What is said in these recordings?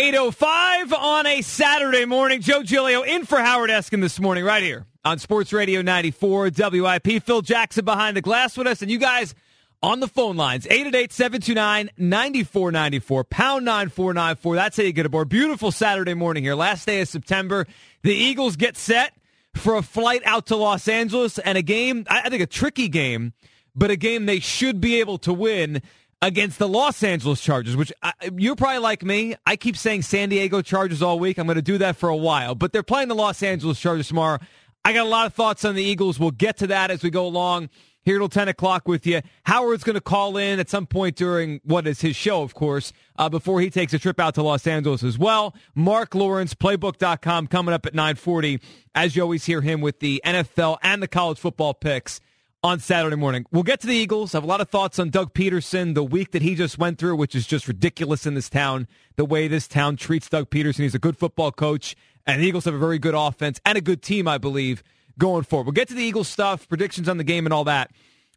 8:05 on a Saturday morning. Joe Giglio in for Howard Eskin this morning right here on Sports Radio 94 WIP. Phil Jackson behind the glass with us, and you guys on the phone lines. 888-729-9494, pound 9494. That's how you get aboard. Beautiful Saturday morning here. Last day of September. The Eagles get set for a flight out to Los Angeles and a game, I think a tricky game, but a game they should be able to win against the Los Angeles Chargers, which you're probably like me. I keep saying San Diego Chargers all week. I'm going to do that for a while. But they're playing the Los Angeles Chargers tomorrow. I got a lot of thoughts on the Eagles. We'll get to that as we go along here till 10 o'clock with you. Howard's going to call in at some point during what is his show, of course, before he takes a trip out to Los Angeles as well. Mark Lawrence, playbook.com, coming up at 9:40, as you always hear him with the NFL and the college football picks on Saturday morning. We'll get to the Eagles. I have a lot of thoughts on Doug Peterson, the week that he just went through, which is just ridiculous in this town, the way this town treats Doug Peterson. He's a good football coach, and the Eagles have a very good offense and a good team, I believe, going forward. We'll get to the Eagles stuff, predictions on the game and all that.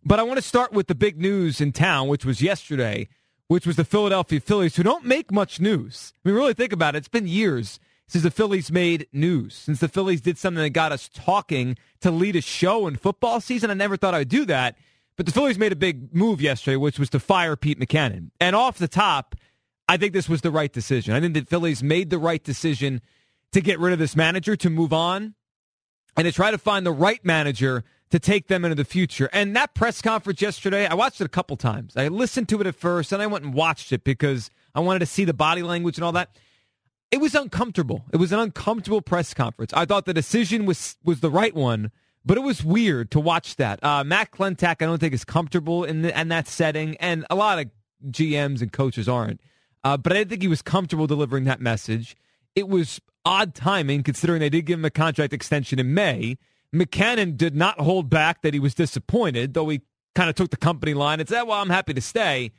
But I want to start with the big news in town, which was yesterday, which was the Philadelphia Phillies, who don't make much news. I mean, really think about it. It's been years since the Phillies made news, since the Phillies did something that got us talking to lead a show in football season. I never thought I would do that, but the Phillies made a big move yesterday, which was to fire Pete Mackanin. And off the top, I think this was the right decision. I think the Phillies made the right decision to get rid of this manager, to move on, and to try to find the right manager to take them into the future. And that press conference yesterday, I watched it a couple times. I listened to it at first, and I went and watched it because I wanted to see the body language and all that. It was uncomfortable. It was an uncomfortable press conference. I thought the decision was the right one, but it was weird to watch that. Matt Klentak, I don't think, is comfortable in that setting, and a lot of GMs and coaches aren't. But I didn't think he was comfortable delivering that message. It was odd timing, considering they did give him a contract extension in May. Mackanin did not hold back that he was disappointed, though he kind of took the company line and said, well, I'm happy to stay.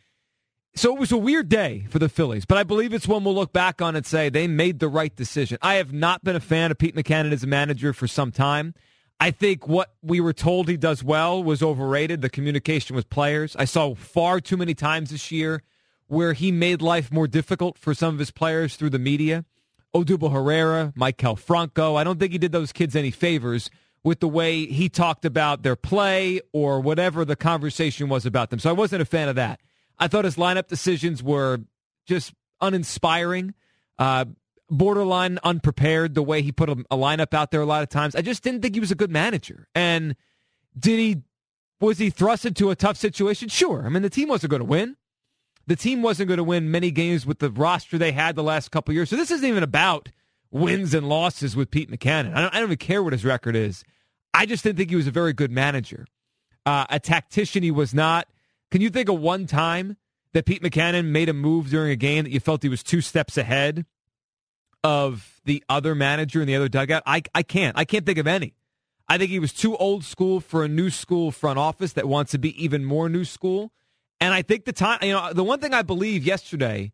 So it was a weird day for the Phillies, but I believe it's one we'll look back on and say they made the right decision. I have not been a fan of Pete Mackanin as a manager for some time. I think what we were told he does well was overrated, the communication with players. I saw far too many times this year where he made life more difficult for some of his players through the media. Odubo Herrera, Mike Calfranco, I don't think he did those kids any favors with the way he talked about their play or whatever the conversation was about them. So I wasn't a fan of that. I thought his lineup decisions were just uninspiring, borderline unprepared, the way he put a lineup out there a lot of times. I just didn't think he was a good manager. And was he thrust into a tough situation? Sure. I mean, the team wasn't going to win. The team wasn't going to win many games with the roster they had the last couple of years. So this isn't even about wins and losses with Pete Mackanin. I don't even care what his record is. I just didn't think he was a very good manager. A tactician he was not. Can you think of one time that Pete Mackanin made a move during a game that you felt he was two steps ahead of the other manager in the other dugout? I can't. I can't think of any. I think he was too old school for a new school front office that wants to be even more new school. And I think the time, you know, the one thing I believe yesterday,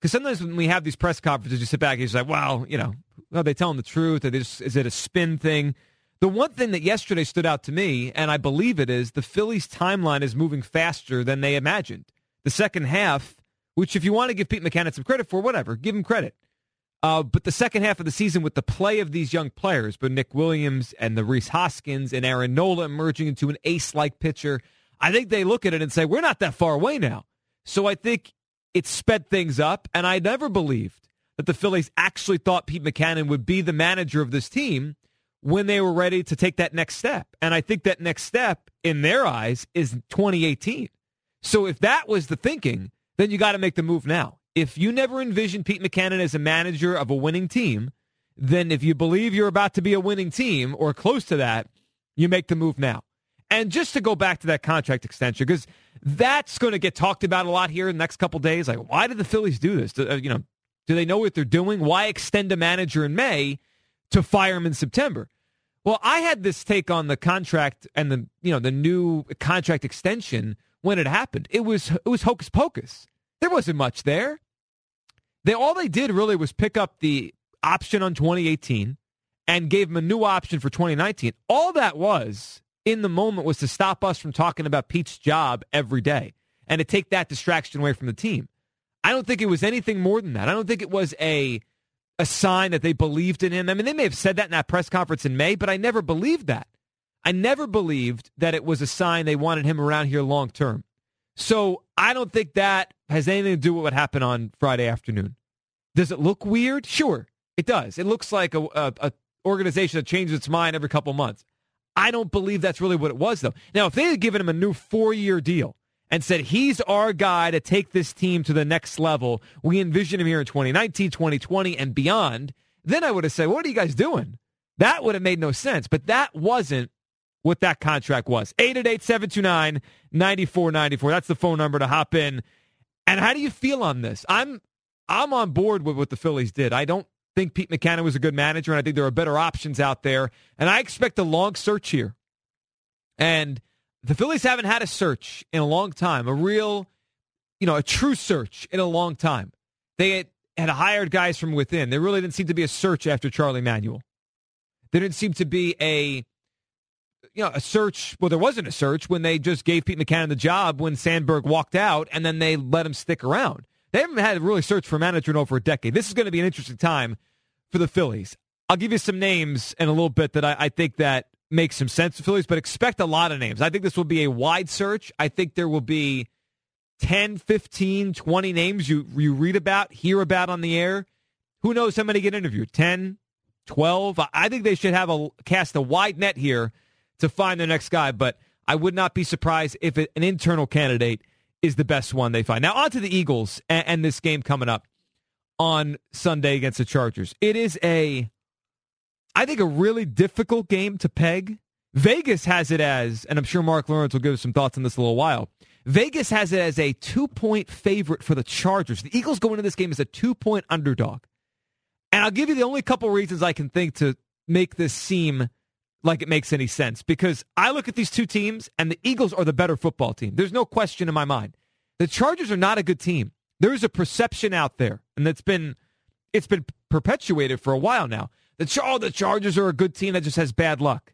because sometimes when we have these press conferences, you sit back and you're like, wow, you know, are they telling the truth? Is it a spin thing? The one thing that yesterday stood out to me, and I believe it is, the Phillies' timeline is moving faster than they imagined. The second half, which if you want to give Pete Mackanin some credit for, whatever, give him credit. But the second half of the season with the play of these young players, but Nick Williams and the Reese Hoskins and Aaron Nola emerging into an ace-like pitcher, I think they look at it and say, we're not that far away now. So I think it sped things up, and I never believed that the Phillies actually thought Pete Mackanin would be the manager of this team when they were ready to take that next step. And I think that next step, in their eyes, is 2018. So if that was the thinking, then you got to make the move now. If you never envisioned Pete Mackanin as a manager of a winning team, then if you believe you're about to be a winning team or close to that, you make the move now. And just to go back to that contract extension, because that's going to get talked about a lot here in the next couple days. Like, why did the Phillies do this? You know, Do they know what they're doing? Why extend a manager in May to fire him in September? Well, I had this take on the contract and the, you know, the new contract extension when it happened. It was hocus pocus. There wasn't much there. All they did really was pick up the option on 2018 and gave him a new option for 2019. All that was in the moment was to stop us from talking about Pete's job every day and to take that distraction away from the team. I don't think it was anything more than that. I don't think it was a sign that they believed in him. I mean, they may have said that in that press conference in May, but I never believed that. I never believed that it was a sign they wanted him around here long term. So I don't think that has anything to do with what happened on Friday afternoon. Does it look weird? Sure, it does. It looks like a organization that changes its mind every couple months. I don't believe that's really what it was, though. Now, if they had given him a new 4-year deal and said, he's our guy to take this team to the next level, we envision him here in 2019, 2020, and beyond, then I would have said, what are you guys doing? That would have made no sense, but that wasn't what that contract was. 888-729-9494. That's the phone number to hop in. And how do you feel on this? I'm on board with what the Phillies did. I don't think Pete Mackanin was a good manager, and I think there are better options out there. And I expect a long search here. And the Phillies haven't had a search in a long time, a true search in a long time. They had hired guys from within. There really didn't seem to be a search after Charlie Manuel. There didn't seem to be a search. Well, there wasn't a search when they just gave Pete Mackanin the job when Sandberg walked out, and then they let him stick around. They haven't had a really search for a manager in over a decade. This is going to be an interesting time for the Phillies. I'll give you some names in a little bit that I think that makes some sense to Phillies, but expect a lot of names. I think this will be a wide search. I think there will be 10, 15, 20 names you read about, hear about on the air. Who knows how many get interviewed? 10, 12? I think they should have cast a wide net here to find their next guy, but I would not be surprised if an internal candidate is the best one they find. Now, on to the Eagles and this game coming up on Sunday against the Chargers. It is I think a really difficult game to peg. Vegas has it as, and I'm sure Mark Lawrence will give us some thoughts on this in a little while, Vegas has it as a 2-point favorite for the Chargers. The Eagles go into this game as a 2-point underdog. And I'll give you the only couple reasons I can think to make this seem like it makes any sense, because I look at these two teams and the Eagles are the better football team. There's no question in my mind. The Chargers are not a good team. There is a perception out there, and it's been perpetuated for a while now. The Chargers are a good team that just has bad luck.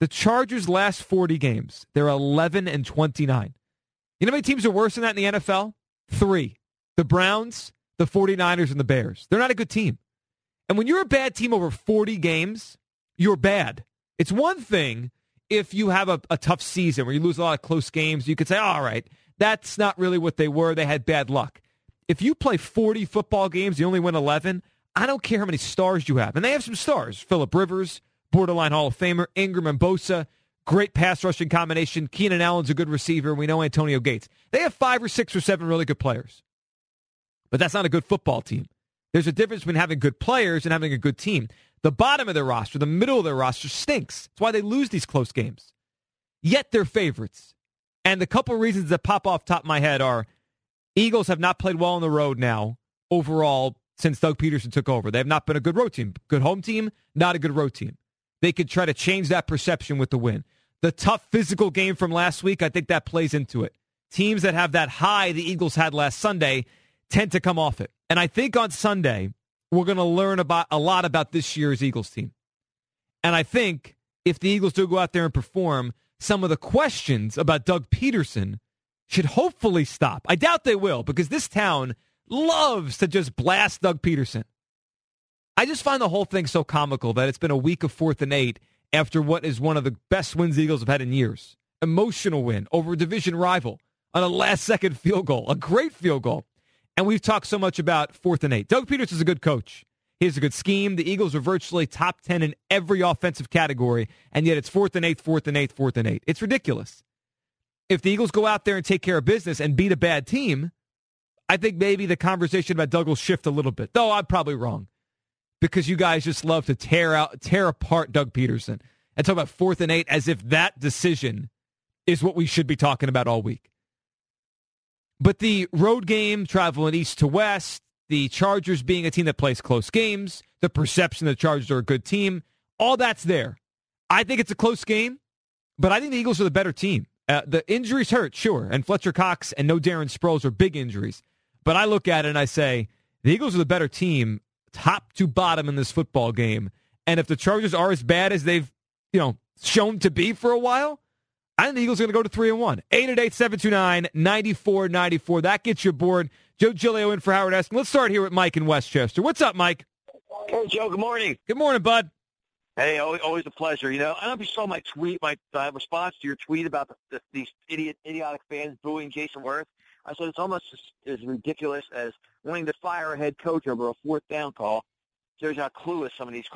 The Chargers' last 40 games, they're 11-29. You know how many teams are worse than that in the NFL? 3. The Browns, the 49ers, and the Bears. They're not a good team. And when you're a bad team over 40 games, you're bad. It's one thing if you have a tough season where you lose a lot of close games. You could say, all right, that's not really what they were. They had bad luck. If you play 40 football games, you only win 11, I don't care how many stars you have. And they have some stars. Phillip Rivers, borderline Hall of Famer, Ingram and Bosa, great pass rushing combination. Keenan Allen's a good receiver. We know Antonio Gates. They have 5 or 6 or 7 really good players. But that's not a good football team. There's a difference between having good players and having a good team. The bottom of their roster, the middle of their roster stinks. That's why they lose these close games. Yet they're favorites. And the couple reasons that pop off the top of my head are Eagles have not played well on the road now overall since Doug Peterson took over. They have not been a good road team. Good home team, not a good road team. They could try to change that perception with the win. The tough physical game from last week, I think that plays into it. Teams that have that high the Eagles had last Sunday tend to come off it. And I think on Sunday, we're going to learn a lot about this year's Eagles team. And I think if the Eagles do go out there and perform, some of the questions about Doug Peterson should hopefully stop. I doubt they will, because this town loves to just blast Doug Peterson. I just find the whole thing so comical that it's been a week of 4th and 8 after what is one of the best wins the Eagles have had in years. Emotional win over a division rival on a last-second field goal, a great field goal. And we've talked so much about 4th and 8. Doug Peterson's a good coach. He has a good scheme. The Eagles are virtually top 10 in every offensive category, and yet it's 4th and 8. It's ridiculous. If the Eagles go out there and take care of business and beat a bad team, I think maybe the conversation about Doug will shift a little bit. Though I'm probably wrong, because you guys just love to tear apart Doug Peterson and talk about 4th and 8 as if that decision is what we should be talking about all week. But the road game, traveling east to west, the Chargers being a team that plays close games, the perception the Chargers are a good team, all that's there. I think it's a close game, but I think the Eagles are the better team. The injuries hurt, sure, and Fletcher Cox and no Darren Sproles are big injuries. But I look at it and I say, the Eagles are the better team, top to bottom in this football game. And if the Chargers are as bad as they've, shown to be for a while, I think the Eagles are going to go to 3-1. 888-729-9494. That gets you aboard. Joe Giglio in for Howard Eskin. Let's start here with Mike in Westchester. What's up, Mike? Hey, Joe. Good morning. Good morning, bud. Hey, always a pleasure. I don't know if you saw my tweet, my response to your tweet about these idiotic fans booing Jason Wirth. I said it's almost as ridiculous as wanting to fire a head coach over a fourth down call. There's how clueless some of these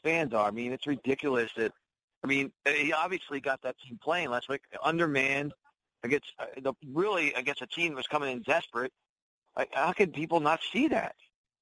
fans are. I mean, it's ridiculous that. I mean, he obviously got that team playing last week, undermanned against a team that was coming in desperate. How could people not see that?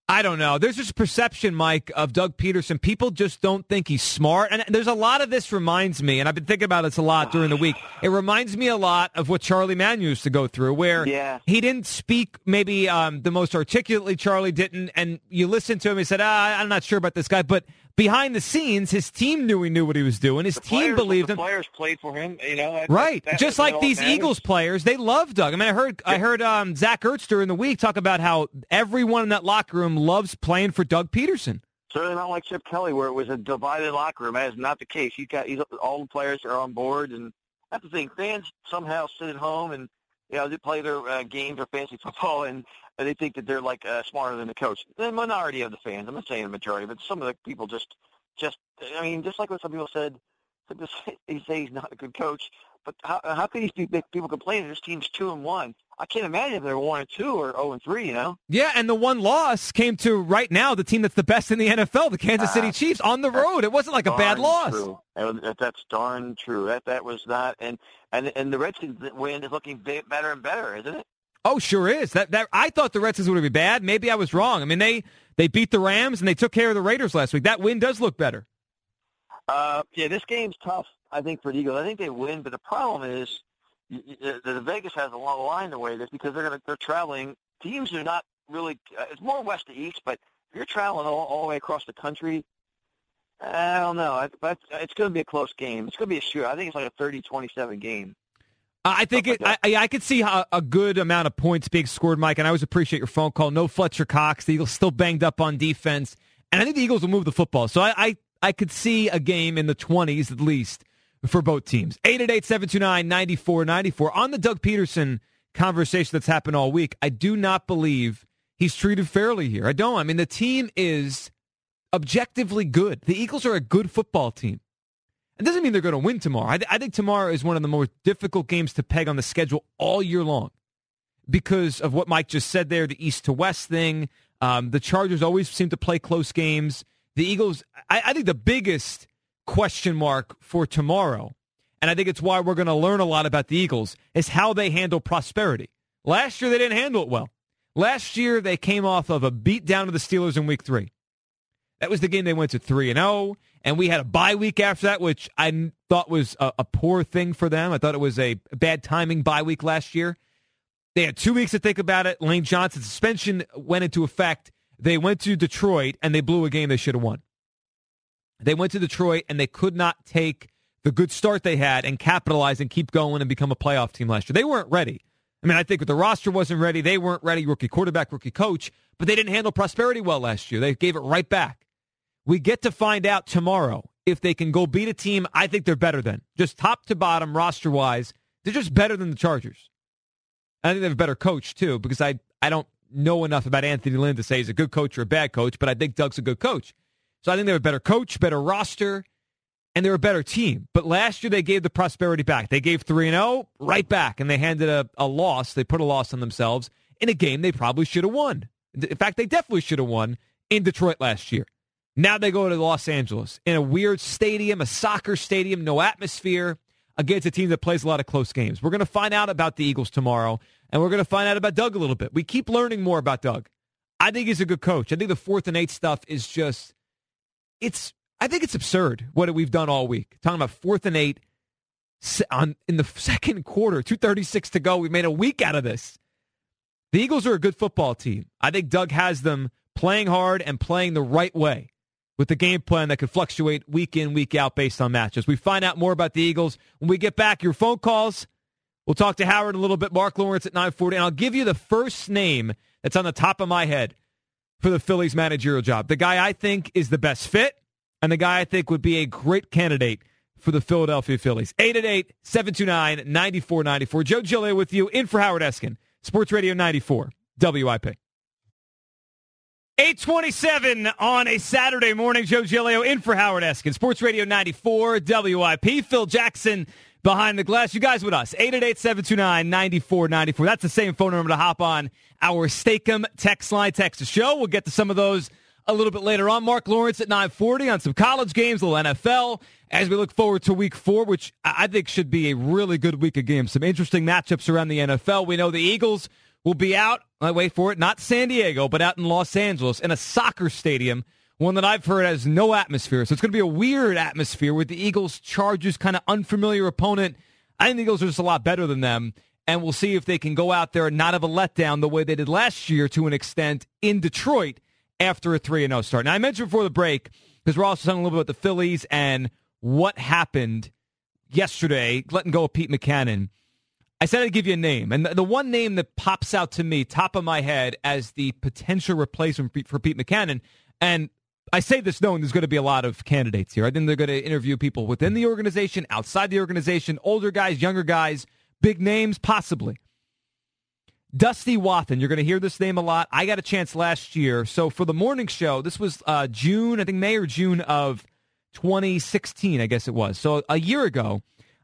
I don't know. There's this perception, Mike, of Doug Peterson. People just don't think he's smart. And there's a lot of this reminds me, and I've been thinking about this a lot during the week. It reminds me a lot of what Charlie Manuel used to go through, where he didn't speak maybe the most articulately. Charlie didn't. And you listen to him, he said, I'm not sure about this guy. But behind the scenes, his team knew he knew what he was doing. His team believed him. The players played for him, Right. Just like these Eagles players, they love Doug. I mean, I heard Zach Ertz during the week talk about how everyone in that locker room loves playing for Doug Peterson. Certainly not like Chip Kelly, where it was a divided locker room. That is not the case. All the players are on board, and that's the thing. Fans somehow sit at home and they play their games or fantasy football, and they think that they're smarter than the coach. The minority of the fans, I'm not saying the majority, but some of the people just like what some people said, they say he's not a good coach. But how can these people complain that this team's 2-1? I can't imagine if they were 1-2 or 0-3, Yeah, and the one loss came to right now the team that's the best in the NFL, the Kansas City Chiefs, on the road. It wasn't like a bad loss. True. That's darn true. That was not. And the Redskins win is looking better and better, isn't it? Oh, sure is. That I thought the Redskins would be bad. Maybe I was wrong. I mean, they beat the Rams and they took care of the Raiders last week. That win does look better. Yeah, this game's tough, I think, for the Eagles. I think they win, but the problem is the Vegas has a long line the way it is because they're traveling. Teams are not really – it's more west to east, but if you're traveling all the way across the country, I don't know. But it's going to be a close game. It's going to be a shootout. I think it's like a 30-27 game. I think I could see a good amount of points being scored, Mike, and I always appreciate your phone call. No Fletcher Cox. The Eagles still banged up on defense, and I think the Eagles will move the football. So I could see a game in the 20s at least for both teams. 888-729-9494. On the Doug Peterson conversation that's happened all week, I do not believe he's treated fairly here. I don't. I mean, the team is objectively good. The Eagles are a good football team. It doesn't mean they're going to win tomorrow. I think tomorrow is one of the more difficult games to peg on the schedule all year long because of what Mike just said there, the east to west thing. The Chargers always seem to play close games. The Eagles, I think the biggest question mark for tomorrow, and I think it's why we're going to learn a lot about the Eagles, is how they handle prosperity. Last year, they didn't handle it well. Last year, they came off of a beat down to the Steelers in week 3. That was the game they went to 3-0, and we had a bye week after that, which I thought was a poor thing for them. I thought it was a bad timing bye week last year. They had 2 weeks to think about it. Lane Johnson's suspension went into effect. They went to Detroit, and they blew a game they should have won. They went to Detroit, and they could not take the good start they had and capitalize and keep going and become a playoff team last year. They weren't ready. I mean, I think the roster wasn't ready. They weren't ready, rookie quarterback, rookie coach, but they didn't handle prosperity well last year. They gave it right back. We get to find out tomorrow if they can go beat a team I think they're better than. Just top to bottom, roster-wise, they're just better than the Chargers. I think they have a better coach, too, because I don't know enough about Anthony Lynn to say he's a good coach or a bad coach, but I think Doug's a good coach. So I think they have a better coach, better roster, and they're a better team. But last year they gave the prosperity back. They gave 3-0 right back, and they handed a loss. They put a loss on themselves in a game they probably should have won. In fact, they definitely should have won in Detroit last year. Now they go to Los Angeles in a weird stadium, a soccer stadium, no atmosphere, against a team that plays a lot of close games. We're going to find out about the Eagles tomorrow, and we're going to find out about Doug a little bit. We keep learning more about Doug. I think he's a good coach. I think the 4th and 8 stuff is just, I think it's absurd what we've done all week. Talking about 4th and 8 in the second quarter, 2:36 to go. We've made a week out of this. The Eagles are a good football team. I think Doug has them playing hard and playing the right way with the game plan that could fluctuate week in, week out based on matches. We find out more about the Eagles when we get back. Your phone calls. We'll talk to Howard in a little bit. Mark Lawrence at 9:40. And I'll give you the first name that's on the top of my head for the Phillies managerial job. The guy I think is the best fit and the guy I think would be a great candidate for the Philadelphia Phillies. 888-729-9494. Joe Giglio with you in for Howard Eskin. Sports Radio 94 WIP. 8:27 on a Saturday morning. Joe Giglio in for Howard Eskin. Sports Radio 94 WIP. Phil Jackson behind the glass. You guys with us. 888-729-9494. That's the same phone number to hop on our Stakem text line. Text the show. We'll get to some of those a little bit later on. Mark Lawrence at 9:40 on some college games, a little NFL, as we look forward to week 4, which I think should be a really good week of games. Some interesting matchups around the NFL. We know the Eagles will be out, wait for it, not San Diego, but out in Los Angeles in a soccer stadium, one that I've heard has no atmosphere. So it's going to be a weird atmosphere with the Eagles, Chargers, kind of unfamiliar opponent. I think the Eagles are just a lot better than them, and we'll see if they can go out there and not have a letdown the way they did last year to an extent in Detroit after a 3-0 start. Now, I mentioned before the break, because we're also talking a little bit about the Phillies and what happened yesterday, letting go of Pete Mackanin. I said I'd give you a name, and the one name that pops out to me, top of my head, as the potential replacement for Pete Mackanin, and I say this knowing there's going to be a lot of candidates here. I think they're going to interview people within the organization, outside the organization, older guys, younger guys, big names, possibly. Dusty Wathan, you're going to hear this name a lot. I got a chance last year. So for the morning show, this was May or June of 2016, I guess it was. So a year ago,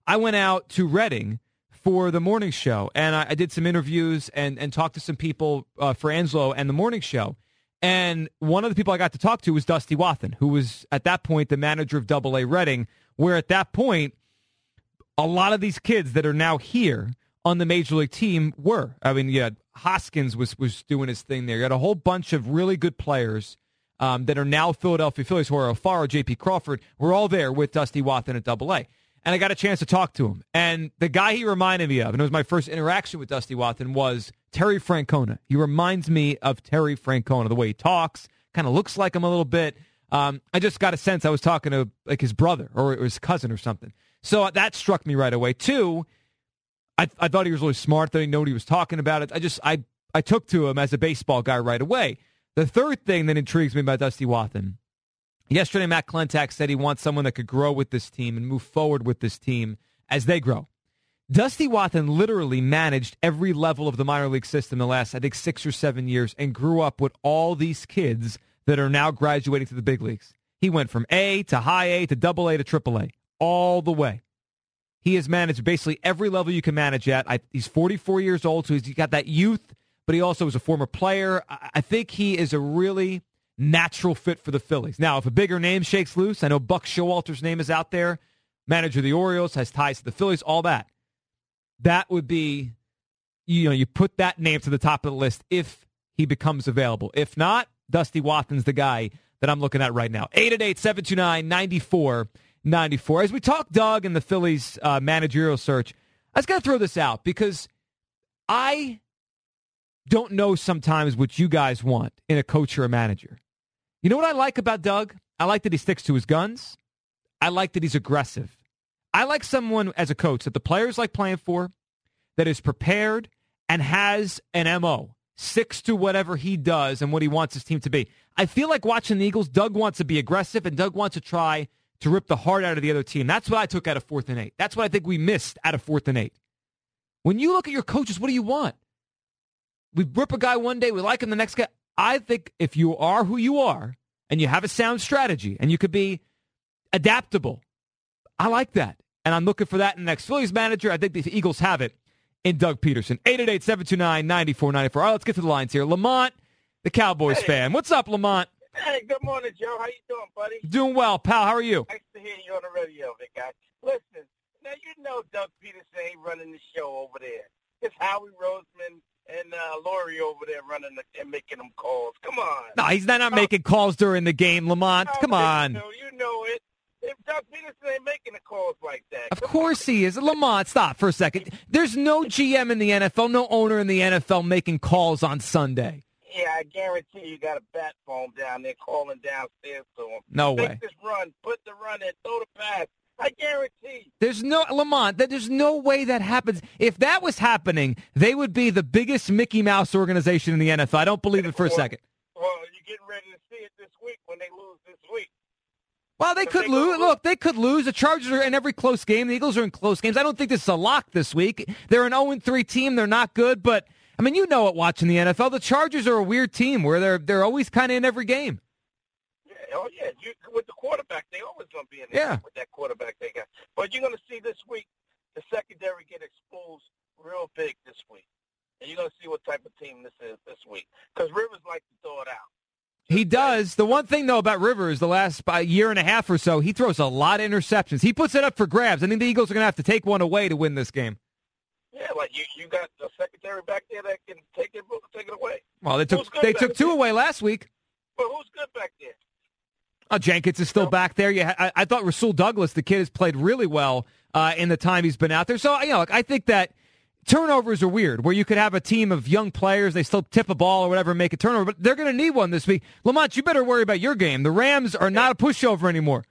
I went out to Reading for the morning show, and I did some interviews and talked to some people for Anslo and the morning show. And one of the people I got to talk to was Dusty Wathan, who was at that point the manager of AA Reading, where at that point, a lot of these kids that are now here on the major league team were. I mean, you had Hoskins was doing his thing there. You had a whole bunch of really good players that are now Philadelphia Phillies. Jorge Alfaro, J.P. Crawford, were all there with Dusty Wathan at AA. And I got a chance to talk to him. And the guy he reminded me of, and it was my first interaction with Dusty Wathan, was Terry Francona. He reminds me of Terry Francona, the way he talks, kind of looks like him a little bit. I just got a sense I was talking to like his brother or his cousin or something. So that struck me right away. Two, I thought he was really smart. I thought he knew what he was talking about. I took to him as a baseball guy right away. The third thing that intrigues me about Dusty Wathan, yesterday Matt Klentak said he wants someone that could grow with this team and move forward with this team as they grow. Dusty Wathan literally managed every level of the minor league system the last, I think, 6 or 7 years and grew up with all these kids that are now graduating to the big leagues. He went from A to high A to double A to triple A, all the way. He has managed basically every level you can manage at. He's 44 years old, so he's got that youth, but he also was a former player. I think he is a really natural fit for the Phillies. Now, if a bigger name shakes loose, I know Buck Showalter's name is out there, manager of the Orioles, has ties to the Phillies, all that. That would be, you put that name to the top of the list if he becomes available. If not, Dusty Wathan's the guy that I'm looking at right now. 888-729-9494. As we talk Doug and the Phillies managerial search, I just got to throw this out because I don't know sometimes what you guys want in a coach or a manager. You know what I like about Doug? I like that he sticks to his guns. I like that he's aggressive. I like someone as a coach that the players like playing for, that is prepared and has an MO, sticks to whatever he does and what he wants his team to be. I feel like watching the Eagles, Doug wants to be aggressive and Doug wants to try to rip the heart out of the other team. That's what I took out of 4th and 8. That's what I think we missed out of 4th and 8. When you look at your coaches, what do you want? We rip a guy one day, we like him the next guy. I think if you are who you are and you have a sound strategy and you could be adaptable, I like that. And I'm looking for that in the next Phillies manager. I think the Eagles have it in Doug Peterson. 888-729-9494. All right, let's get to the lines here. Lamont, the Cowboys fan. What's up, Lamont? Hey, good morning, Joe. How you doing, buddy? Doing well, pal. How are you? Nice to hear you on the radio, big guy. Listen, now you know Doug Peterson ain't running the show over there. It's Howie Roseman and Laurie over there running and making them calls. Come on. No, he's not making calls during the game, Lamont. Come on. You know it. If Doug Peterson ain't making the calls like that. Of course he is. Lamont, stop for a second. There's no GM in the NFL, no owner in the NFL making calls on Sunday. Yeah, I guarantee you got a bat phone down there calling downstairs to him. No way. Make this run, put the run in, throw the pass. I guarantee. There's no, Lamont, there's no way that happens. If that was happening, they would be the biggest Mickey Mouse organization in the NFL. I don't believe it for a second. Well, you're getting ready to see it this week when they lose this week. Well, they could lose. Look, they could lose. The Chargers are in every close game. The Eagles are in close games. I don't think this is a lock this week. They're an 0-3 team. They're not good, but, I mean, you know it watching the NFL. The Chargers are a weird team where they're always kind of in every game. Oh, yeah, with the quarterback, they always going to be in there with that quarterback they got. But you're going to see this week the secondary get exposed real big this week. And you're going to see what type of team this is this week. Because Rivers likes to throw it out. He does. The one thing, though, about Rivers, the last year and a half or so, he throws a lot of interceptions. He puts it up for grabs. I think the Eagles are going to have to take one away to win this game. Yeah, like you got a secondary back there that can take it away. Well, they took two away last week. But who's good back there? Oh, Jenkins is still back there. Yeah, I thought Rasul Douglas, the kid, has played really well in the time he's been out there. So, you know, I think that turnovers are weird, where you could have a team of young players, they still tip a ball or whatever and make a turnover, but they're going to need one this week. Lamont, you better worry about your game. The Rams are not a pushover anymore.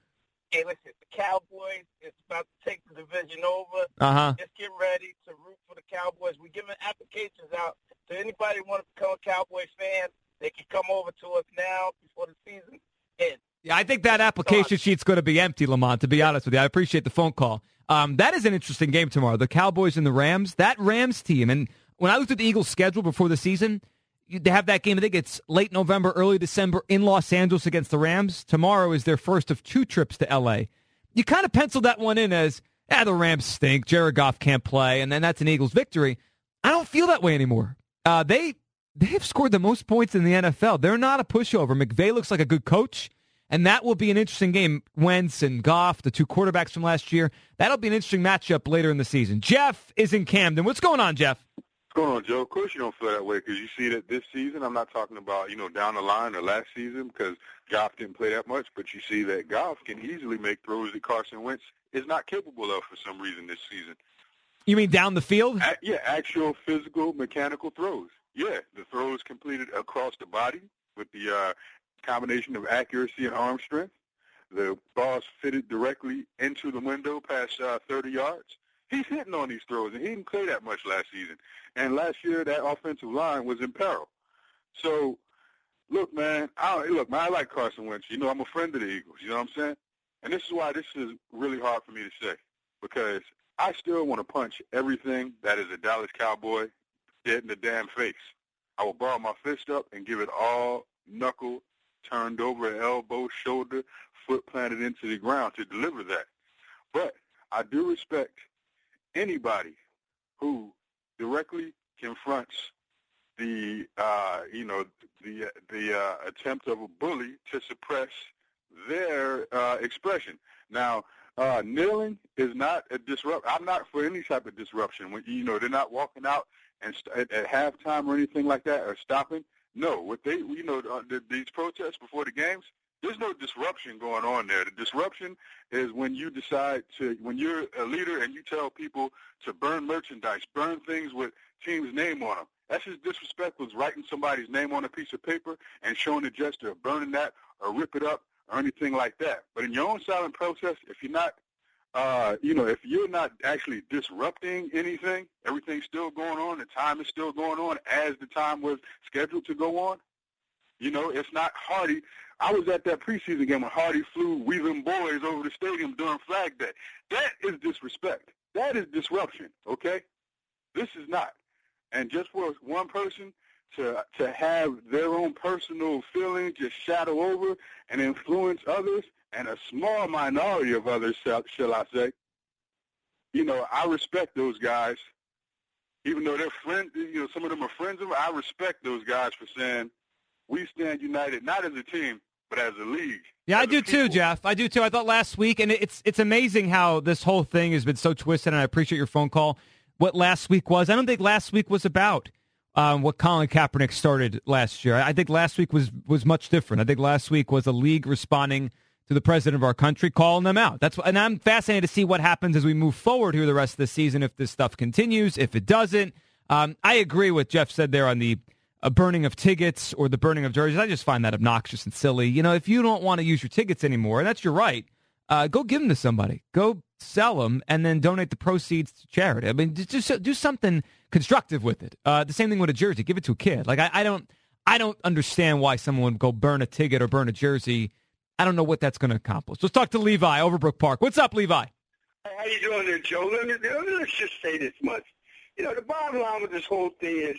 Hey, listen, the Cowboys is about to take the division over. Uh-huh. Just get ready to root for the Cowboys. We're giving applications out to anybody who wants to become a Cowboy fan. They can come over to us now before the season ends. Yeah, I think that application sheet's going to be empty, Lamont, to be honest with you. I appreciate the phone call. That is an interesting game tomorrow, the Cowboys and the Rams. That Rams team, and when I looked at the Eagles' schedule before the season, they have that game, I think it's late November, early December, in Los Angeles against the Rams. Tomorrow is their first of two trips to L.A. You kind of penciled that one in as, the Rams stink, Jared Goff can't play, and then that's an Eagles victory. I don't feel that way anymore. They have scored the most points in the NFL. They're not a pushover. McVay looks like a good coach. And that will be an interesting game. Wentz and Goff, the two quarterbacks from last year. That'll be an interesting matchup later in the season. Jeff is in Camden. What's going on, Jeff? What's going on, Joe? Of course you don't feel that way because you see that this season. I'm not talking about, down the line or last season because Goff didn't play that much. But you see that Goff can easily make throws that Carson Wentz is not capable of for some reason this season. You mean down the field? Yeah, actual physical, mechanical throws. Yeah, the throws completed across the body with the combination of accuracy and arm strength. The ball's fitted directly into the window past 30 yards. He's hitting on these throws, and he didn't play that much last season. And last year, that offensive line was in peril. So, look, man, I like Carson Wentz. I'm a friend of the Eagles, you know what I'm saying? And this is why this is really hard for me to say, because I still want to punch everything that is a Dallas Cowboy dead in the damn face. I will ball my fist up and give it all knuckle turned over, elbow, shoulder, foot planted into the ground to deliver that. But I do respect anybody who directly confronts the attempt of a bully to suppress their expression. Now, kneeling is not a disruption. I'm not for any type of disruption. When they're not walking out and at halftime or anything like that, or stopping. No, what they these protests before the games, there's no disruption going on there. The disruption is when you decide to, when you're a leader and you tell people to burn merchandise, burn things with team's name on them. That's just disrespectful, writing somebody's name on a piece of paper and showing the gesture of burning that or rip it up or anything like that. But in your own silent protest, if you're not, if you're not actually disrupting anything, everything's still going on, the time is still going on as the time was scheduled to go on. It's not Hardy. I was at that preseason game when Hardy flew weaving boys over the stadium during Flag Day. That is disrespect. That is disruption, okay? This is not. And just for one person to have their own personal feelings just shadow over and influence others, and a small minority of others, shall I say. I respect those guys. Even though they're friends, some of them are friends of mine, I respect those guys for saying, we stand united, not as a team, but as a league. Yeah, I do too, Jeff. I do too. I thought last week, and it's amazing how this whole thing has been so twisted, and I appreciate your phone call, what last week was. I don't think last week was about what Colin Kaepernick started last year. I think last week was much different. I think last week was a league responding to the president of our country, calling them out. And I'm fascinated to see what happens as we move forward here the rest of the season, if this stuff continues, if it doesn't. I agree with Jeff said there on the burning of tickets or the burning of jerseys. I just find that obnoxious and silly. You know, if you don't want to use your tickets anymore, and that's your right, go give them to somebody. Go sell them and then donate the proceeds to charity. I mean, just do something constructive with it. The same thing with a jersey. Give it to a kid. Like, I don't understand why someone would go burn a ticket or burn a jersey. I don't know what that's going to accomplish. Let's talk to Levi, Overbrook Park. What's up, Levi? How you doing there, Joe? Let's just say this much. You know, the bottom line with this whole thing is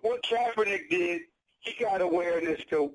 what Kaepernick did, he got awareness to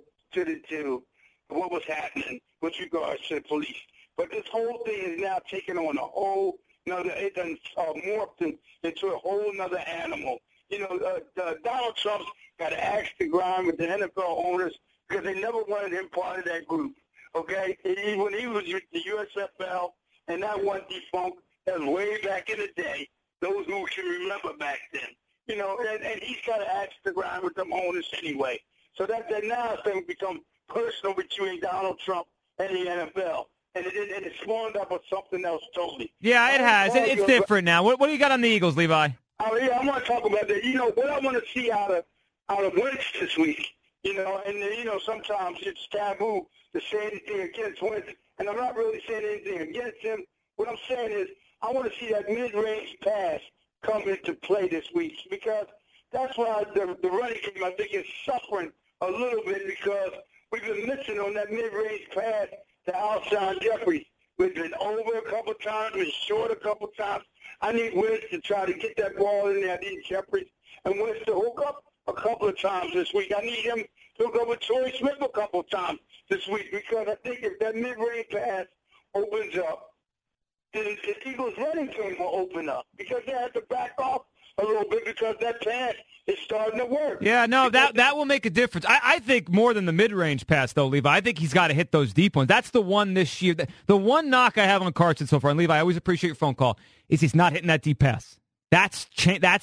what was happening with regards to the police. But this whole thing is now taking on a whole another, it done morphed into a whole nother animal. You know, Donald Trump's got an axe to grind with the NFL owners because they never wanted him part of that group, okay? And when he was with the USFL and that one defunct, that was way back in the day, those who can remember back then, you know, and he's got an axe to grind with them owners anyway. So that now thing become personal between Donald Trump and the NFL. And it's spawned up with something else totally. Yeah, it has. It's different now. What do you got on the Eagles, Levi? Oh, yeah, I want to talk about that. You know, what I want to see out of Wentz this week, you know, and, you know, sometimes it's taboo to say anything against Wentz, and I'm not really saying anything against him. What I'm saying is I want to see that mid-range pass come into play this week because that's why the running game, I think, is suffering a little bit because we've been missing on that mid-range pass to Alshon Jeffrey. We've been over a couple times, been short a couple times. I need Wentz to try to get that ball in there. I need Jeffrey and Wentz to hook up a couple of times this week. I need him to hook up with Torrey Smith a couple of times this week because I think if that mid-range pass opens up, then the Eagles' running game will open up because they have to back off a little bit because that pass is starting to work. Yeah, no, that will make a difference. I think more than the mid-range pass, though, Levi. I think he's got to hit those deep ones. That's the one this year. The one knock I have on Carson so far, and Levi, I always appreciate your phone call, is he's not hitting that deep pass. That's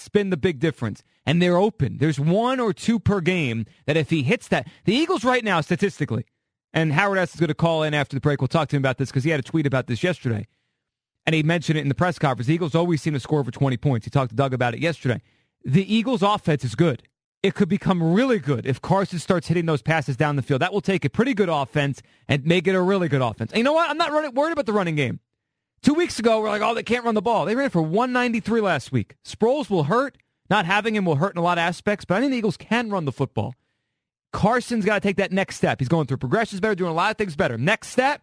been the big difference. And they're open. There's one or two per game that if he hits that. The Eagles right now, statistically, and Howard S. is going to call in after the break. We'll talk to him about this because he had a tweet about this yesterday. And he mentioned it in the press conference. The Eagles always seem to score over 20 points. He talked to Doug about it yesterday. The Eagles' offense is good. It could become really good if Carson starts hitting those passes down the field. That will take a pretty good offense and make it a really good offense. And you know what? I'm not worried about the running game. 2 weeks ago, we're like, oh, they can't run the ball. They ran for 193 last week. Sproles will hurt. Not having him will hurt in a lot of aspects, but I think the Eagles can run the football. Carson's got to take that next step. He's going through progressions better, doing a lot of things better. Next step,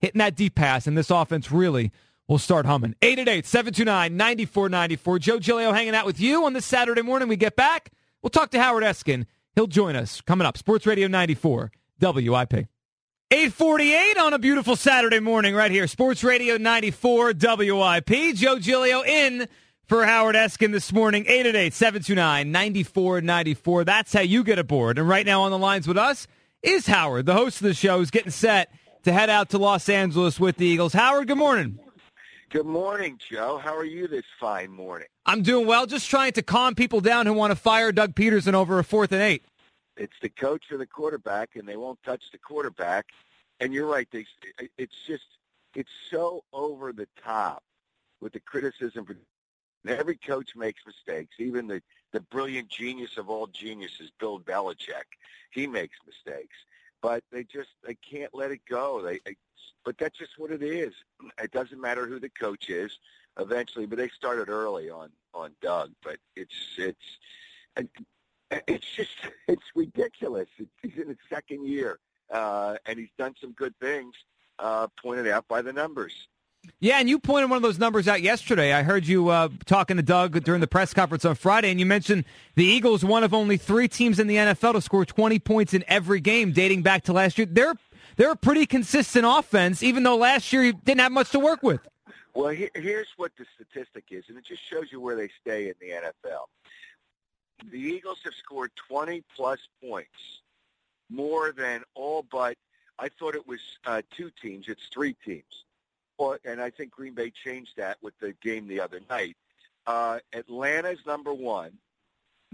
hitting that deep pass, and this offense really we'll start humming. 888-729-9494. Joe Giglio hanging out with you on this Saturday morning. We get back. We'll talk to Howard Eskin. He'll join us coming up. Sports Radio 94 WIP. 8:48 on a beautiful Saturday morning right here. Sports Radio 94 WIP. Joe Giglio in for Howard Eskin this morning. 888-729-9494. That's how you get aboard. And right now on the lines with us is Howard, the host of the show, who's getting set to head out to Los Angeles with the Eagles. Howard, good morning. Good morning, Joe. How are you this fine morning? I'm doing well. Just trying to calm people down who want to fire Doug Peterson over a 4th and 8. It's the coach or the quarterback, and they won't touch the quarterback. And you're right. It's so over the top with the criticism. Every coach makes mistakes. Even the brilliant genius of all geniuses, Bill Belichick, he makes mistakes. But they can't let it go. But that's just what it is. It doesn't matter who the coach is eventually, but they started early on Doug. But it's ridiculous. He's in his second year, and he's done some good things pointed out by the numbers. Yeah, and you pointed one of those numbers out yesterday. I heard you talking to Doug during the press conference on Friday, and you mentioned the Eagles, one of only 3 teams in the NFL to score 20 points in every game dating back to last year. They're a pretty consistent offense, even though last year you didn't have much to work with. Well, here's what the statistic is, and it just shows you where they stay in the NFL. The Eagles have scored 20-plus points, more than all but, I thought it was 2 teams. It's 3 teams. And I think Green Bay changed that with the game the other night. Atlanta's number 1.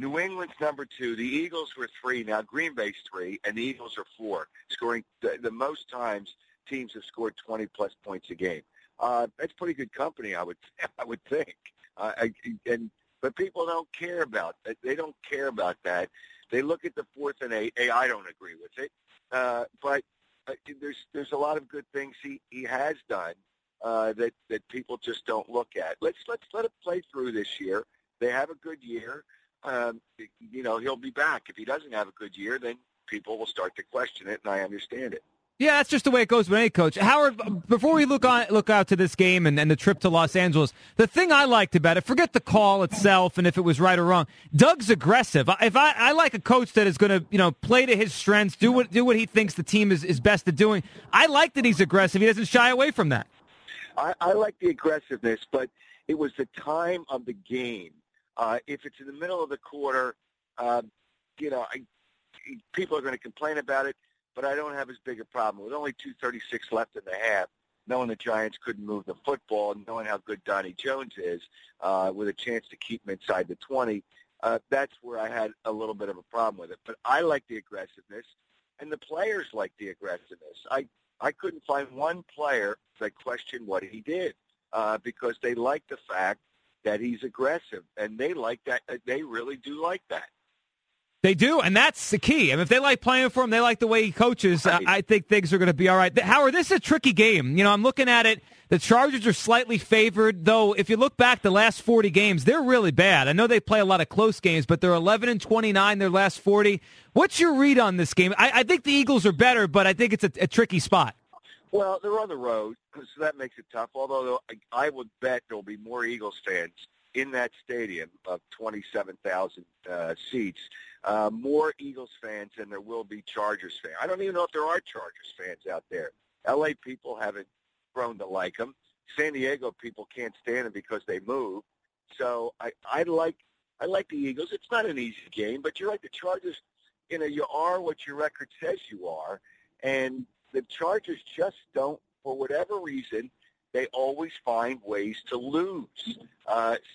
New England's number 2. The Eagles were 3. Now Green Bay's 3, and the Eagles are 4, scoring the most times teams have scored 20-plus points a game. That's pretty good company, I would think. But people don't care about that. They don't care about that. They look at the 4th and 8. Hey, I don't agree with it. But there's a lot of good things he has done that people just don't look at. Let's let it play through this year. They have a good year. He'll be back. If he doesn't have a good year, then people will start to question it, and I understand it. Yeah, that's just the way it goes with any coach. Howard, before we look out to this game and the trip to Los Angeles, the thing I liked about it, forget the call itself and if it was right or wrong, Doug's aggressive. If I like a coach that is going to play to his strengths, do what he thinks the team is best at doing. I like that he's aggressive. He doesn't shy away from that. I like the aggressiveness, but it was the time of the game. If it's in the middle of the quarter, people are going to complain about it, but I don't have as big a problem. With only 2:36 left in the half, knowing the Giants couldn't move the football and knowing how good Donnie Jones is with a chance to keep him inside the 20, that's where I had a little bit of a problem with it. But I like the aggressiveness, and the players like the aggressiveness. I couldn't find one player that questioned what he did because they like the fact that he's aggressive, and they like that. They really do like that. They do, and that's the key. I mean, if they like playing for him, they like the way he coaches, right. I think things are going to be all right. Howard, this is a tricky game. I'm looking at it. The Chargers are slightly favored, though if you look back the last 40 games, they're really bad. I know they play a lot of close games, but they're 11-29 their last 40. What's your read on this game? I think the Eagles are better, but I think it's a tricky spot. Well, they're on the road, so that makes it tough, although I would bet there will be more Eagles fans in that stadium of 27,000 seats, more Eagles fans than there will be Chargers fans. I don't even know if there are Chargers fans out there. L.A. people haven't grown to like them. San Diego people can't stand them because they move. So I like the Eagles. It's not an easy game, but you're right. The Chargers, you are what your record says you are, and the Chargers just don't, for whatever reason, they always find ways to lose.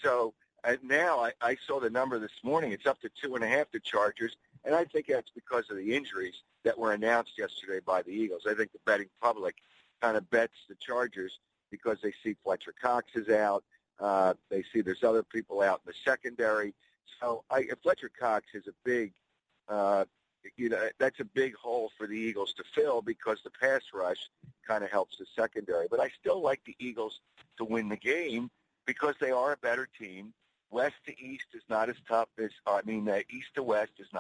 So now I saw the number this morning. It's up to 2.5, the Chargers, and I think that's because of the injuries that were announced yesterday by the Eagles. I think the betting public kind of bets the Chargers because they see Fletcher Cox is out. They see there's other people out in the secondary. So Fletcher Cox is a big that's a big hole for the Eagles to fill because the pass rush kind of helps the secondary. But I still like the Eagles to win the game because they are a better team. East to west is not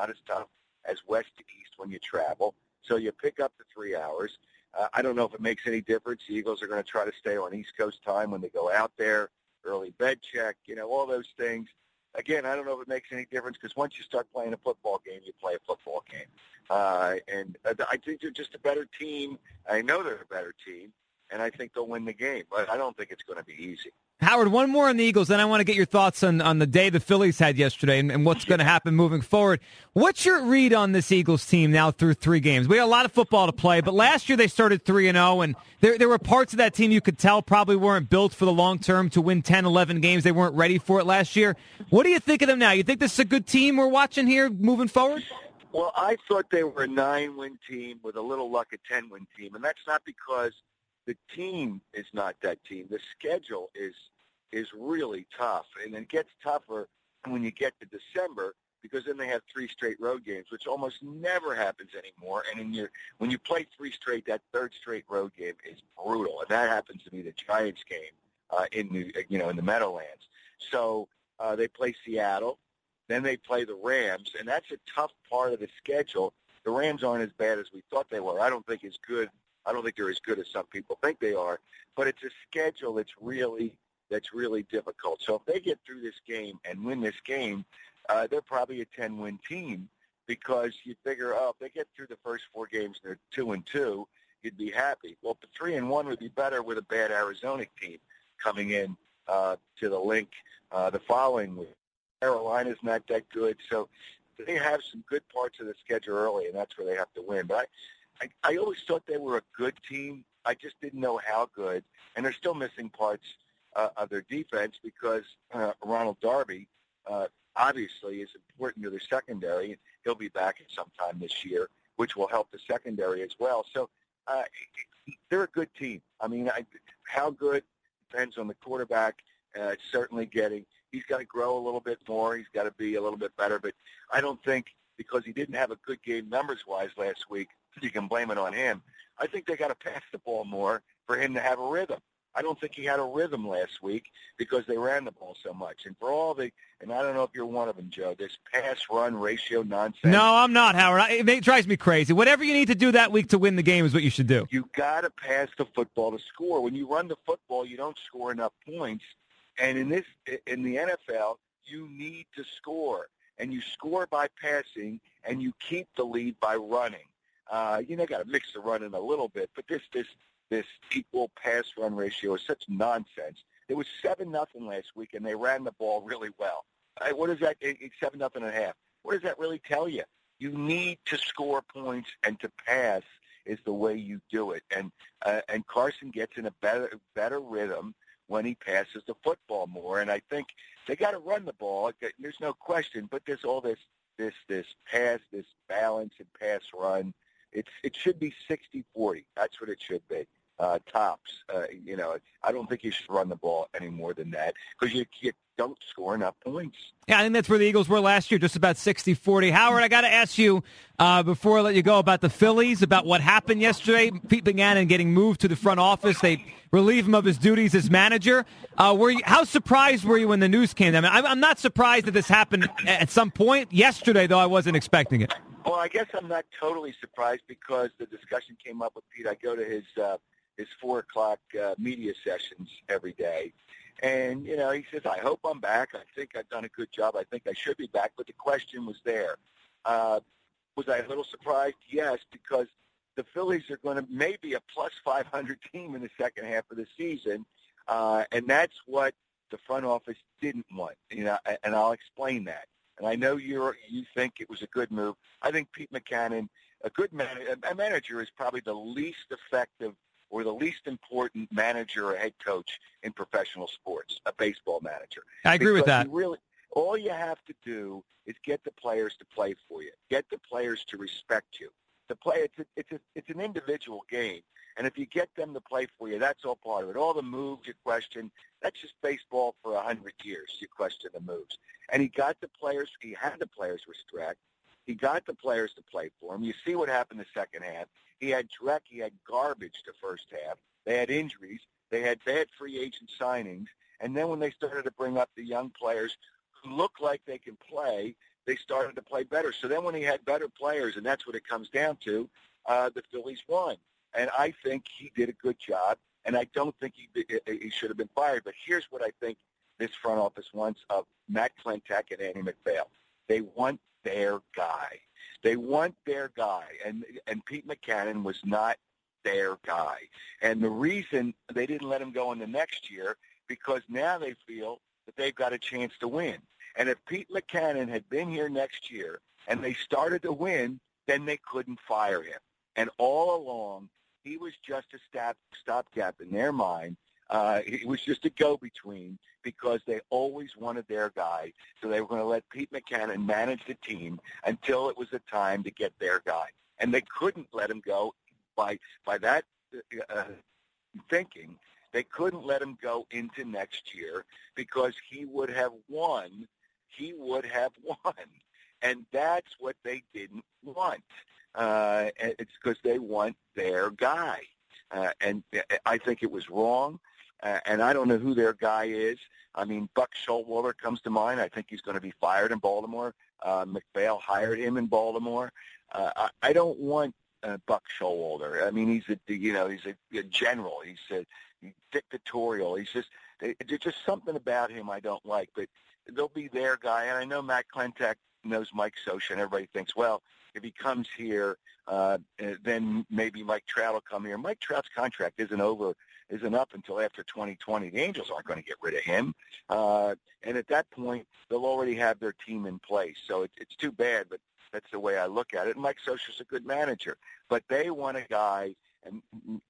as tough as west to east when you travel. So you pick up the 3 hours. I don't know if it makes any difference. The Eagles are going to try to stay on East Coast time when they go out there, early bed check, all those things. Again, I don't know if it makes any difference because once you start playing a football game, you play a football game. And I think they're just a better team. I know they're a better team, and I think they'll win the game. But I don't think it's going to be easy. Howard, one more on the Eagles, then I want to get your thoughts on the day the Phillies had yesterday and what's going to happen moving forward. What's your read on this Eagles team now through 3 games? We got a lot of football to play, but last year they started 3-0, and there were parts of that team you could tell probably weren't built for the long term to win 10, 11 games. They weren't ready for it last year. What do you think of them now? You think this is a good team we're watching here moving forward? Well, I thought they were a 9-win team with a little luck, a 10-win team, and that's not because the team is not that team. The schedule is really tough, and it gets tougher when you get to December because then they have 3 straight road games, which almost never happens anymore. And when you play 3 straight, that 3rd straight road game is brutal, and that happens to be the Giants game in the Meadowlands. So they play Seattle, then they play the Rams, and that's a tough part of the schedule. The Rams aren't as bad as we thought they were. I don't think they're as good as some people think they are, but it's a schedule that's really difficult. So if they get through this game and win this game, they're probably a 10-win team because you figure, if they get through the first 4 games and they're 2-2, you'd be happy. Well, the 3-1 would be better with a bad Arizona team coming in to the link the following week. Carolina's not that good, so they have some good parts of the schedule early, and that's where they have to win. But I always thought they were a good team. I just didn't know how good. And they're still missing parts of their defense because Ronald Darby obviously is important to their secondary. He'll be back at some time this year, which will help the secondary as well. So they're a good team. I mean, how good depends on the quarterback. Certainly getting. He's got to grow a little bit more. He's got to be a little bit better. But I don't think because he didn't have a good game numbers-wise last week, you can blame it on him. I think they got to pass the ball more for him to have a rhythm. I don't think he had a rhythm last week because they ran the ball so much. And for all the – and I don't know if you're one of them, Joe, this pass-run ratio nonsense. No, I'm not, Howard. It drives me crazy. Whatever you need to do that week to win the game is what you should do. You got to pass the football to score. When you run the football, you don't score enough points. And in the NFL, you need to score. And you score by passing, and you keep the lead by running. They got to mix the run in a little bit, but this equal pass-run ratio is such nonsense. It was 7-0 last week, and they ran the ball really well. What is that? It's 7-0.5. What does that really tell you? You need to score points, and to pass is the way you do it. And Carson gets in a better rhythm when he passes the football more. And I think they got to run the ball. There's no question. But there's all this pass, this balance and pass run. It should be 60-40. That's what it should be. Tops. I don't think you should run the ball any more than that because you don't score enough points. Yeah, I think that's where the Eagles were last year, just about 60-40. Howard, I got to ask you before I let you go about the Phillies, about what happened yesterday. Pete Mackanin getting moved to the front office. They relieved him of his duties as manager. How surprised were you when the news came? I mean, I'm not surprised that this happened at some point yesterday, though I wasn't expecting it. Well, I guess I'm not totally surprised because the discussion came up with Pete. I go to his 4 o'clock media sessions every day. And, he says, I hope I'm back. I think I've done a good job. I think I should be back. But the question was there. Was I a little surprised? Yes, because the Phillies are going to maybe a +500 team in the second half of the season. And that's what the front office didn't want. And I'll explain that. And I know you think it was a good move. I think Pete Mackanin, a manager is probably the least effective or the least important manager or head coach in professional sports, a baseball manager. I agree with that. All you have to do is get the players to play for you, get the players to respect you. It's an individual game, and if you get them to play for you, that's all part of it. All the moves you question, that's just baseball for 100 years. You question the moves, and he got the players. He had the players respect. He got the players to play for him. You see what happened the second half. He had Drek. He had garbage the first half. They had injuries. They had bad free agent signings. And then when they started to bring up the young players who look like they can play, they started to play better. So then when he had better players, and that's what it comes down to, the Phillies won. And I think he did a good job, and I don't think he should have been fired. But here's what I think this front office wants of Matt Klentak and Andy McPhail. They want their guy. They want their guy. And Pete Mackanin was not their guy. And the reason they didn't let him go in the next year, because now they feel that they've got a chance to win. And if Pete Mackanin had been here next year and they started to win, then they couldn't fire him. And all along, he was just a stopgap in their mind. He was just a go-between because they always wanted their guy. So they were going to let Pete Mackanin manage the team until it was the time to get their guy. And they couldn't let him go by that thinking. They couldn't let him go into next year because he would have won. He would have won. And that's what they didn't want. It's because they want their guy. And I think it was wrong. And I don't know who their guy is. I mean, Buck Showalter comes to mind. I think he's going to be fired in Baltimore. McPhail hired him in Baltimore. I don't want Buck Showalter. I mean, he's a general. He's dictatorial. There's just something about him I don't like. But they'll be their guy. And I know Matt Klentak knows Mike Scioscia, and everybody thinks, well, if he comes here, then maybe Mike Trout will come here. Mike Trout's contract isn't up until after 2020. The Angels aren't going to get rid of him. And at that point, they'll already have their team in place. So it's too bad, but that's the way I look at it. And Mike Scioscia's a good manager. But they want a guy,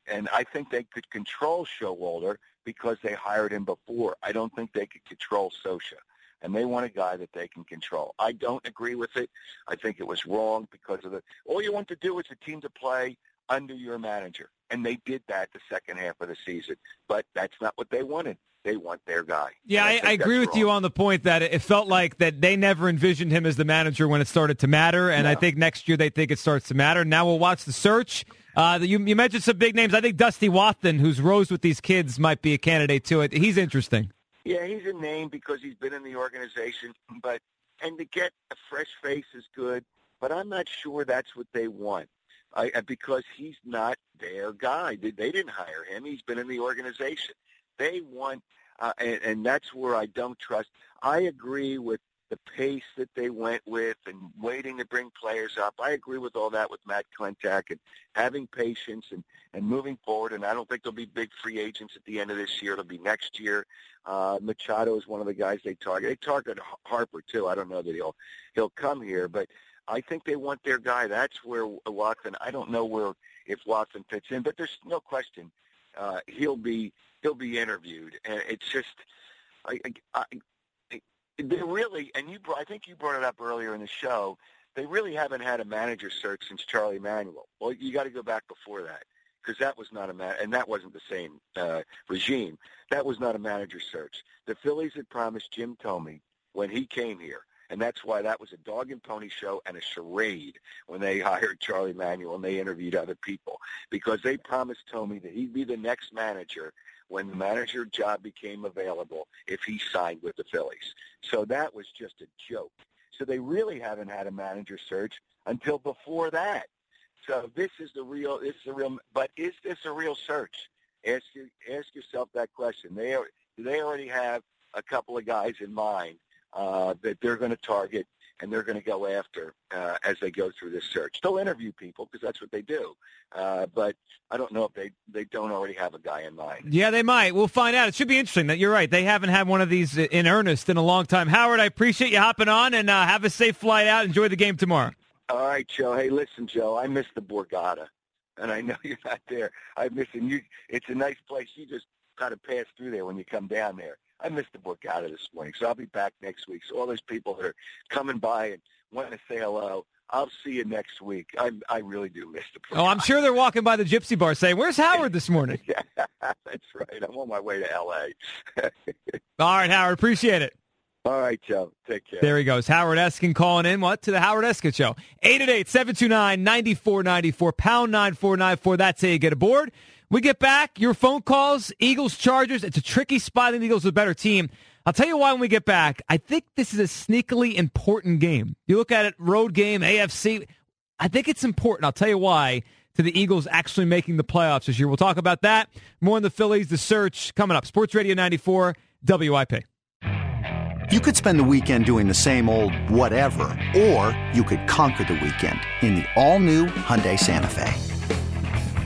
and I think they could control Showalter because they hired him before. I don't think they could control Scioscia. And they want a guy that they can control. I don't agree with it. I think it was wrong because all you want to do is a team to play under your manager. and they did that the second half of the season. But that's not what they wanted. They want their guy. Yeah, I agree with you on the point that it felt like that they never envisioned him as the manager when it started to matter, and I think next year they think it starts to matter. Now we'll watch the search. You mentioned some big names. I think Dusty Wathan, who's rose with these kids, might be a candidate to it. He's interesting. Yeah, he's a name because he's been in the organization, and to get a fresh face is good, but I'm not sure that's what they want. Because he's not their guy. They didn't hire him. He's been in the organization. They want, and that's where I don't trust. I agree with the pace that they went with and waiting to bring players up. I agree with all that with Matt Klentak and having patience and moving forward. And I don't think there'll be big free agents at the end of this year. It'll be next year. Machado is one of the guys they target. They target Harper, too. I don't know that he'll come here, but I think they want their guy. That's where Watson. I don't know if Watson fits in, but there's no question he'll be interviewed. And it's just they really, and I think you brought it up earlier in the show. They really haven't had a manager search since Charlie Manuel. Well, you got to go back before that because that was not and that wasn't the same regime. That was not a manager search. The Phillies had promised Jim Thome when he came here. And that's why that was a dog and pony show and a charade when they hired Charlie Manuel and they interviewed other people because they promised Thome that he'd be the next manager when the manager job became available if he signed with the Phillies. So that was just a joke. So they really haven't had a manager search until before that. So but is this a real search? Ask yourself that question. They already have a couple of guys in mind that they're going to target and they're going to go after as they go through this search. They'll interview people because that's what they do. But I don't know if they don't already have a guy in mind. Yeah, they might. We'll find out. It should be interesting that you're right. They haven't had one of these in earnest in a long time. Howard, I appreciate you hopping on and have a safe flight out. Enjoy the game tomorrow. All right, Joe. Hey, listen, Joe, I miss the Borgata, and I know you're not there. I'm missing you. It's a nice place. You just kind of pass through there when you come down there. I missed the Borgata this morning, so I'll be back next week. So all those people that are coming by and wanting to say hello, I'll see you next week. I really do miss the Borgata. Oh, I'm sure they're walking by the Gypsy Bar saying, "Where's Howard this morning?" Yeah, that's right. I'm on my way to L.A. All right, Howard. Appreciate it. All right, Joe. Take care. There he goes. Howard Eskin calling in. What? To the Howard Eskin Show. 888-729-9494, pound 9494. That's how you get aboard. We get back your phone calls, Eagles, Chargers. It's a tricky spot, and the Eagles are a better team. I'll tell you why when we get back. I think this is a sneakily important game. You look at it, road game, AFC. I think it's important. I'll tell you why to the Eagles actually making the playoffs this year. We'll talk about that. More on the Phillies, the search, coming up. Sports Radio 94, WIP. You could spend the weekend doing the same old whatever, or you could conquer the weekend in the all-new Hyundai Santa Fe.